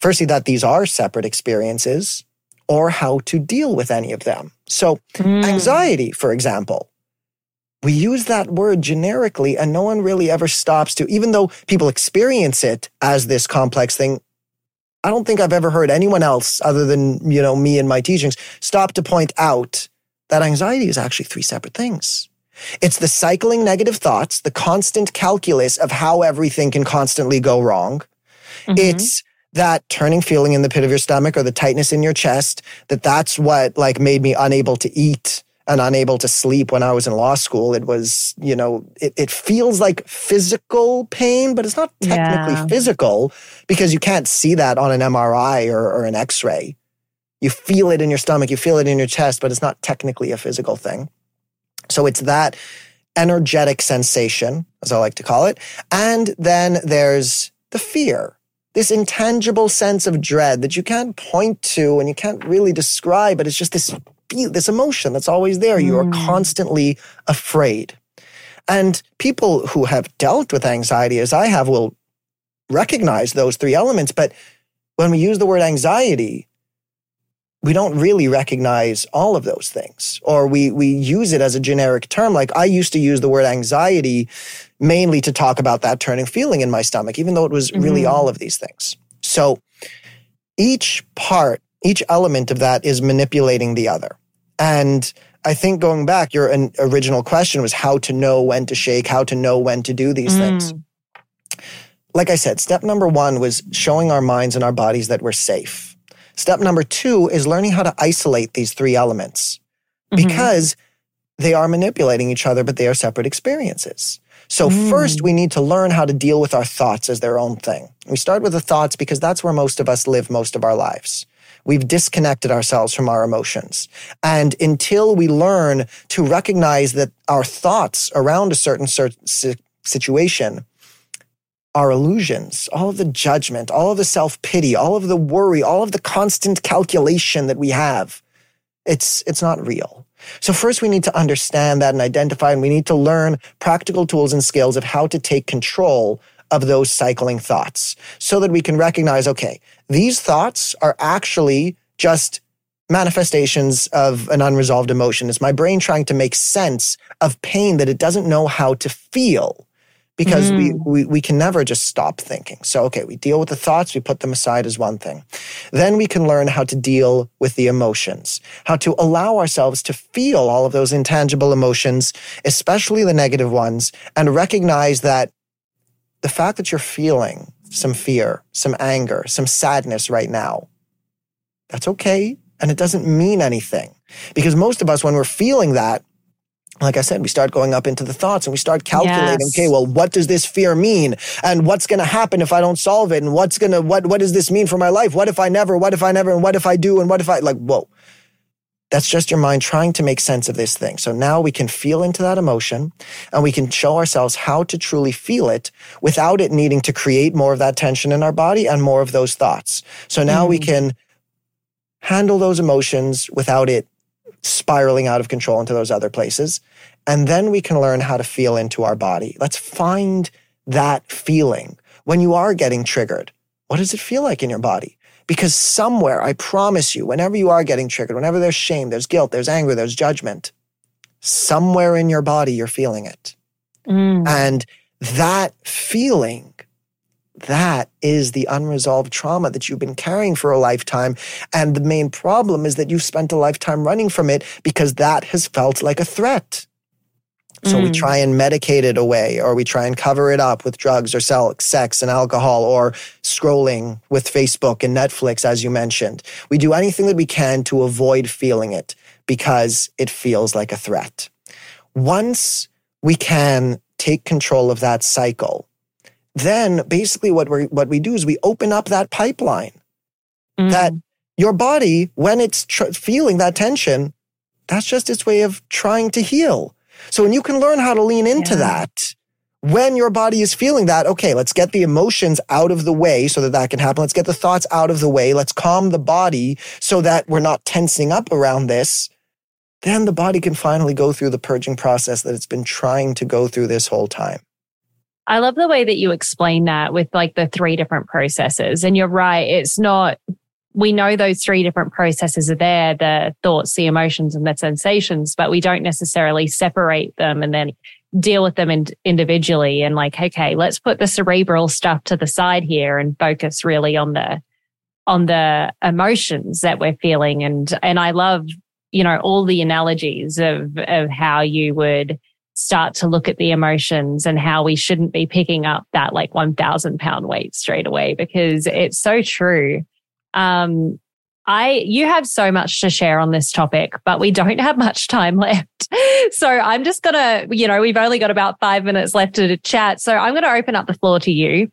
firstly, that these are separate experiences or how to deal with any of them. So mm. anxiety, for example, we use that word generically and no one really ever stops to, even though people experience it as this complex thing, I don't think I've ever heard anyone else other than, you know, me and my teachings stop to point out that anxiety is actually three separate things. It's the cycling negative thoughts, the constant calculus of how everything can constantly go wrong. Mm-hmm. It's that turning feeling in the pit of your stomach or the tightness in your chest, that that's what like made me unable to eat and unable to sleep when I was in law school. It was, you know, it, it feels like physical pain, but it's not technically yeah. physical because you can't see that on an M R I or, or an X-ray. You feel it in your stomach, you feel it in your chest, but it's not technically a physical thing. So it's that energetic sensation, as I like to call it. And then there's the fear, this intangible sense of dread that you can't point to and you can't really describe, but it's just this this emotion that's always there. You are constantly afraid. And people who have dealt with anxiety, as I have, will recognize those three elements. But when we use the word anxiety, we don't really recognize all of those things, or we we use it as a generic term. Like I used to use the word anxiety mainly to talk about that turning feeling in my stomach, even though it was really mm-hmm. all of these things. So each part, each element of that is manipulating the other. And I think going back, your original question was how to know when to shake, how to know when to do these mm. things. Like I said, step number one was showing our minds and our bodies that we're safe. Step number two is learning how to isolate these three elements mm-hmm. because they are manipulating each other, but they are separate experiences. So mm. first, we need to learn how to deal with our thoughts as their own thing. We start with the thoughts because that's where most of us live most of our lives. We've disconnected ourselves from our emotions. And until we learn to recognize that our thoughts around a certain situation are illusions, all of the judgment, all of the self-pity, all of the worry, all of the constant calculation that we have, it's, it's not real. So first we need to understand that and identify, and we need to learn practical tools and skills of how to take control of those cycling thoughts so that we can recognize, okay, these thoughts are actually just manifestations of an unresolved emotion. It's my brain trying to make sense of pain that it doesn't know how to feel, because mm. we, we we can never just stop thinking. So, okay, we deal with the thoughts, we put them aside as one thing. Then we can learn how to deal with the emotions, how to allow ourselves to feel all of those intangible emotions, especially the negative ones, and recognize that the fact that you're feeling some fear, some anger, some sadness right now, that's okay. And it doesn't mean anything. Because most of us, when we're feeling that, like I said, we start going up into the thoughts and we start calculating, yes. okay, well, what does this fear mean? And what's going to happen if I don't solve it? And what's going to, what, what does this mean for my life? What if I never, what if I never, and what if I do? And what if I, like, whoa, That's just your mind trying to make sense of this thing. So now we can feel into that emotion and we can show ourselves how to truly feel it without it needing to create more of that tension in our body and more of those thoughts. So now mm-hmm. we can handle those emotions without it spiraling out of control into those other places. And then we can learn how to feel into our body. Let's find that feeling. When you are getting triggered, what does it feel like in your body? Because somewhere, I promise you, whenever you are getting triggered, whenever there's shame, there's guilt, there's anger, there's judgment, somewhere in your body, you're feeling it. Mm. And that feeling, that is the unresolved trauma that you've been carrying for a lifetime. And the main problem is that you've spent a lifetime running from it because that has felt like a threat. So mm. we try and medicate it away, or we try and cover it up with drugs or sex and alcohol, or scrolling with Facebook and Netflix, as you mentioned. We do anything that we can to avoid feeling it because it feels like a threat. Once we can take control of that cycle, then basically what we what we do is we open up that pipeline mm. that your body, when it's tr- feeling that tension, that's just its way of trying to heal. So when you can learn how to lean into yeah. that, when your body is feeling that, okay, let's get the emotions out of the way so that that can happen. Let's get the thoughts out of the way. Let's calm the body so that we're not tensing up around this. Then the body can finally go through the purging process that it's been trying to go through this whole time. I love the way that you explain that with like the three different processes. And you're right, it's not... We know those three different processes are there, the thoughts, the emotions, and the sensations, but we don't necessarily separate them and then deal with them in- individually and like, okay, let's put the cerebral stuff to the side here and focus really on the on the emotions that we're feeling. And and I love, you know, all the analogies of of how you would start to look at the emotions and how we shouldn't be picking up that like one thousand pound weight straight away, because it's so true. Um, I, you have so much to share on this topic, but we don't have much time left. So I'm just going to, you know, we've only got about five minutes left to chat. So I'm going to open up the floor to you.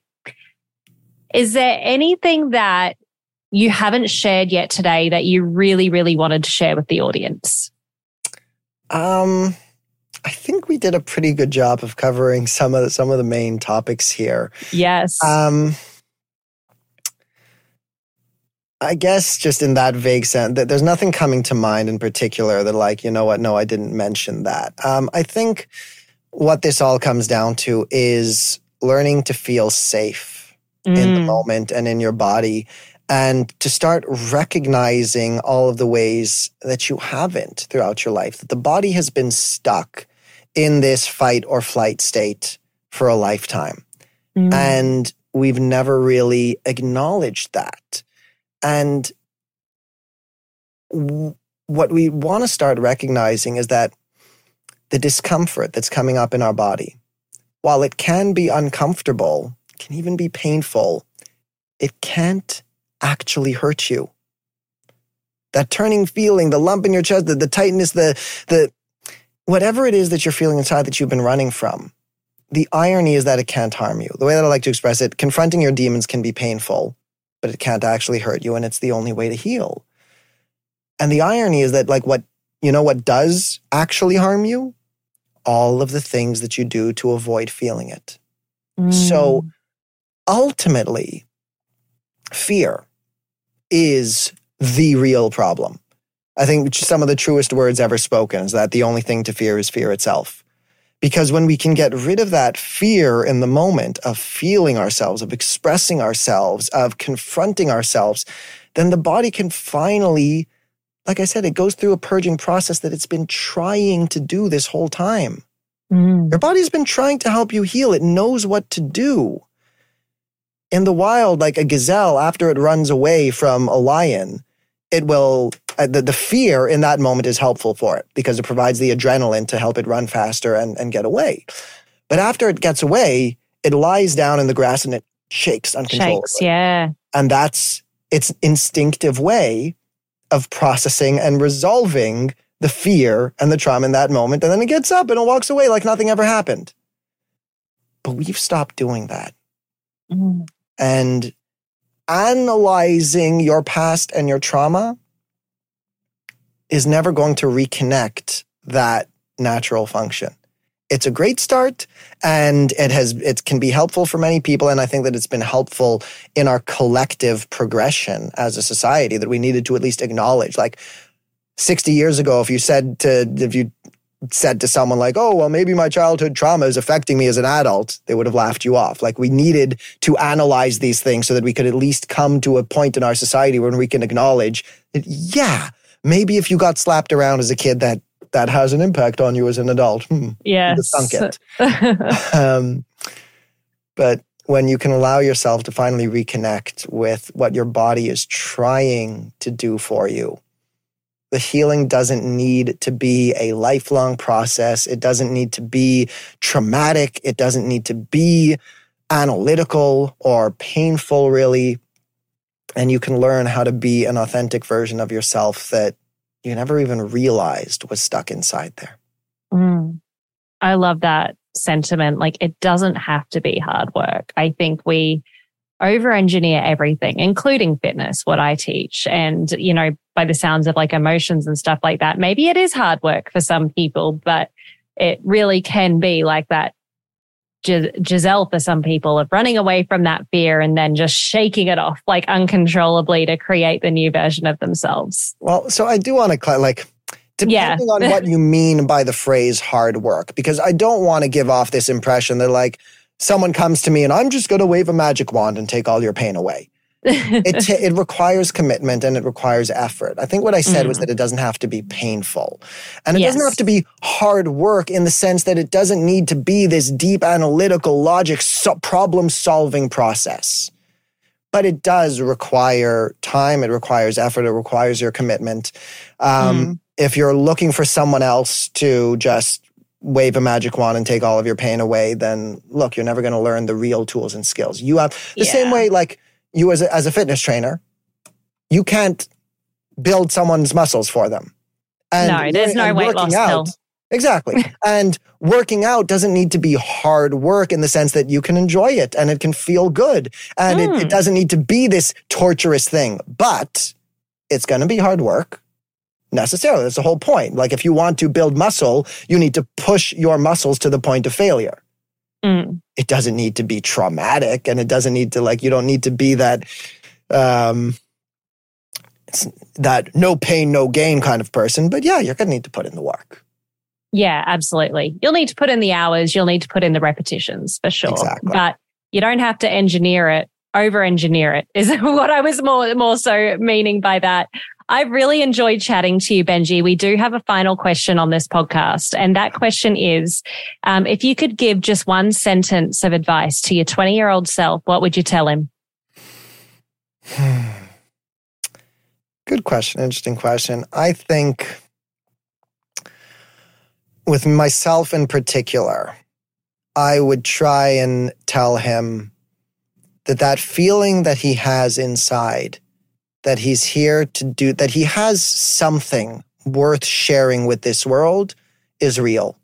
Is there anything that you haven't shared yet today that you really, really wanted to share with the audience? Um, I think we did a pretty good job of covering some of the, some of the main topics here. Yes. Um, I guess just in that vague sense, that there's nothing coming to mind in particular that like, you know what, no, I didn't mention that. Um, I think what this all comes down to is learning to feel safe mm. in the moment and in your body, and to start recognizing all of the ways that you haven't throughout your life, that the body has been stuck in this fight or flight state for a lifetime. Mm. And we've never really acknowledged that. And w- what we want to start recognizing is that the discomfort that's coming up in our body, while it can be uncomfortable, can even be painful, it can't actually hurt you. That turning feeling, the lump in your chest, the, the tightness, the the whatever it is that you're feeling inside that you've been running from, the irony is that it can't harm you. The way that I like to express it, confronting your demons can be painful, but it can't actually hurt you, and it's the only way to heal. And the irony is that, like, what, you know, what does actually harm you? All of the things that you do to avoid feeling it. Mm. So ultimately, fear is the real problem. I think some of the truest words ever spoken is that the only thing to fear is fear itself. Because when we can get rid of that fear in the moment of feeling ourselves, of expressing ourselves, of confronting ourselves, then the body can finally, like I said, it goes through a purging process that it's been trying to do this whole time. Mm. Your body's been trying to help you heal. It knows what to do. In the wild, like a gazelle, after it runs away from a lion, it will... The, the fear in that moment is helpful for it because it provides the adrenaline to help it run faster and, and get away. But after it gets away, it lies down in the grass and it shakes uncontrollably. Shakes, yeah. And that's its instinctive way of processing and resolving the fear and the trauma in that moment. And then it gets up and it walks away like nothing ever happened. But we've stopped doing that. Mm. And analyzing your past and your trauma is never going to reconnect that natural function. It's a great start, and it has it can be helpful for many people. And I think that it's been helpful in our collective progression as a society that we needed to at least acknowledge. Like sixty years ago, if you said to if you said to someone like, "Oh, well, maybe my childhood trauma is affecting me as an adult," they would have laughed you off. Like we needed to analyze these things so that we could at least come to a point in our society where we can acknowledge that, yeah, maybe if you got slapped around as a kid, that. that has an impact on you as an adult. Hmm. Yes. Sunk it. um, but when you can allow yourself to finally reconnect with what your body is trying to do for you, the healing doesn't need to be a lifelong process. It doesn't need to be traumatic. It doesn't need to be analytical or painful, really. And you can learn how to be an authentic version of yourself that you never even realized was stuck inside there. Mm. I love that sentiment. Like it doesn't have to be hard work. I think we over-engineer everything, including fitness, what I teach. And, you know, by the sounds of like emotions and stuff like that, maybe it is hard work for some people, but it really can be like that Gis- Giselle for some people of running away from that fear and then just shaking it off like uncontrollably to create the new version of themselves. Well, so I do want to, like, depending yeah. on what you mean by the phrase hard work, because I don't want to give off this impression that like someone comes to me and I'm just going to wave a magic wand and take all your pain away. it, t- it requires commitment and it requires effort. I think what I said mm. was that it doesn't have to be painful. And it yes. doesn't have to be hard work in the sense that it doesn't need to be this deep analytical logic so- problem-solving process. But it does require time. It requires effort. It requires your commitment. Um, mm. If you're looking for someone else to just wave a magic wand and take all of your pain away, then look, you're never going to learn the real tools and skills. You have the yeah. same way, like, You as a, as a fitness trainer, you can't build someone's muscles for them. And no, there's no weight loss pill. Exactly. And working out doesn't need to be hard work in the sense that you can enjoy it and it can feel good. And mm. it, it doesn't need to be this torturous thing. But it's going to be hard work necessarily. That's the whole point. Like if you want to build muscle, you need to push your muscles to the point of failure. Mm. It doesn't need to be traumatic and it doesn't need to like, you don't need to be that, um, that no pain, no gain kind of person. But yeah, you're going to need to put in the work. Yeah, absolutely. You'll need to put in the hours. You'll need to put in the repetitions for sure. Exactly. But you don't have to engineer it, over-engineer it is what I was more, more so meaning by that. I've really enjoyed chatting to you, Benjy. We do have a final question on this podcast. And that question is, um, if you could give just one sentence of advice to your twenty-year-old self, what would you tell him? Good question. Interesting question. I think with myself in particular, I would try and tell him that that feeling that he has inside, that he's here to do, that he has something worth sharing with this world is real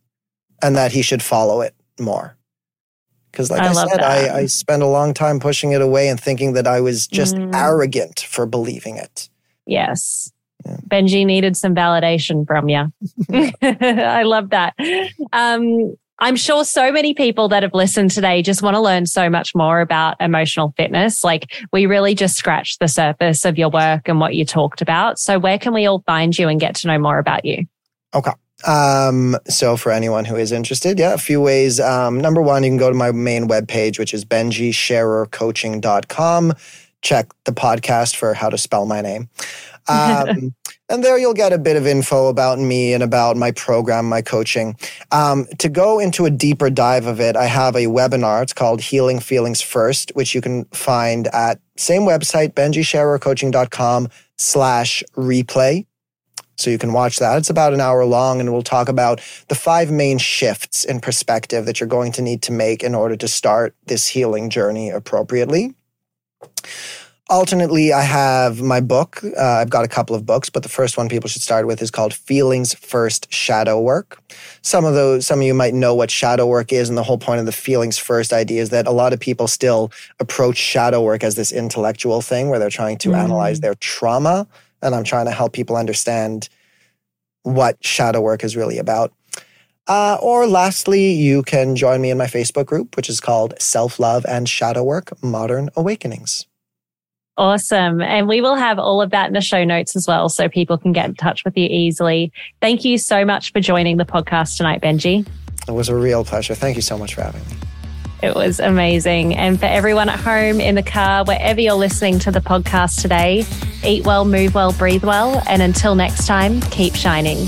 and that he should follow it more. Because like I, I said, I, I spent a long time pushing it away and thinking that I was just mm. arrogant for believing it. Yes. Yeah. Benjy needed some validation from you. I love that. Um, I'm sure so many people that have listened today just want to learn so much more about emotional fitness. Like we really just scratched the surface of your work and what you talked about. So where can we all find you and get to know more about you? Okay. Um, so for anyone who is interested, yeah, a few ways. Um, number one, you can go to my main webpage, which is benjy sherer coaching dot com. Check the podcast for how to spell my name. Um, and there you'll get a bit of info about me and about my program, my coaching. Um, to go into a deeper dive of it, I have a webinar. It's called Healing Feelings First, which you can find at same website, benjysherercoaching.com slash replay. So you can watch that. It's about an hour long and we'll talk about the five main shifts in perspective that you're going to need to make in order to start this healing journey appropriately. Alternately, I have my book. Uh, I've got a couple of books, but the first one people should start with is called Feelings First Shadow Work. Some of those, some of you might know what shadow work is, and the whole point of the Feelings First idea is that a lot of people still approach shadow work as this intellectual thing where they're trying to mm-hmm. analyze their trauma, and I'm trying to help people understand what shadow work is really about. Uh, or lastly, you can join me in my Facebook group, which is called Self Love and Shadow Work, Modern Awakenings. Awesome. And we will have all of that in the show notes as well, so people can get in touch with you easily. Thank you so much for joining the podcast tonight, Benjy. It was a real pleasure. Thank you so much for having me. It was amazing. And for everyone at home, in the car, wherever you're listening to the podcast today, eat well, move well, breathe well. And until next time, keep shining.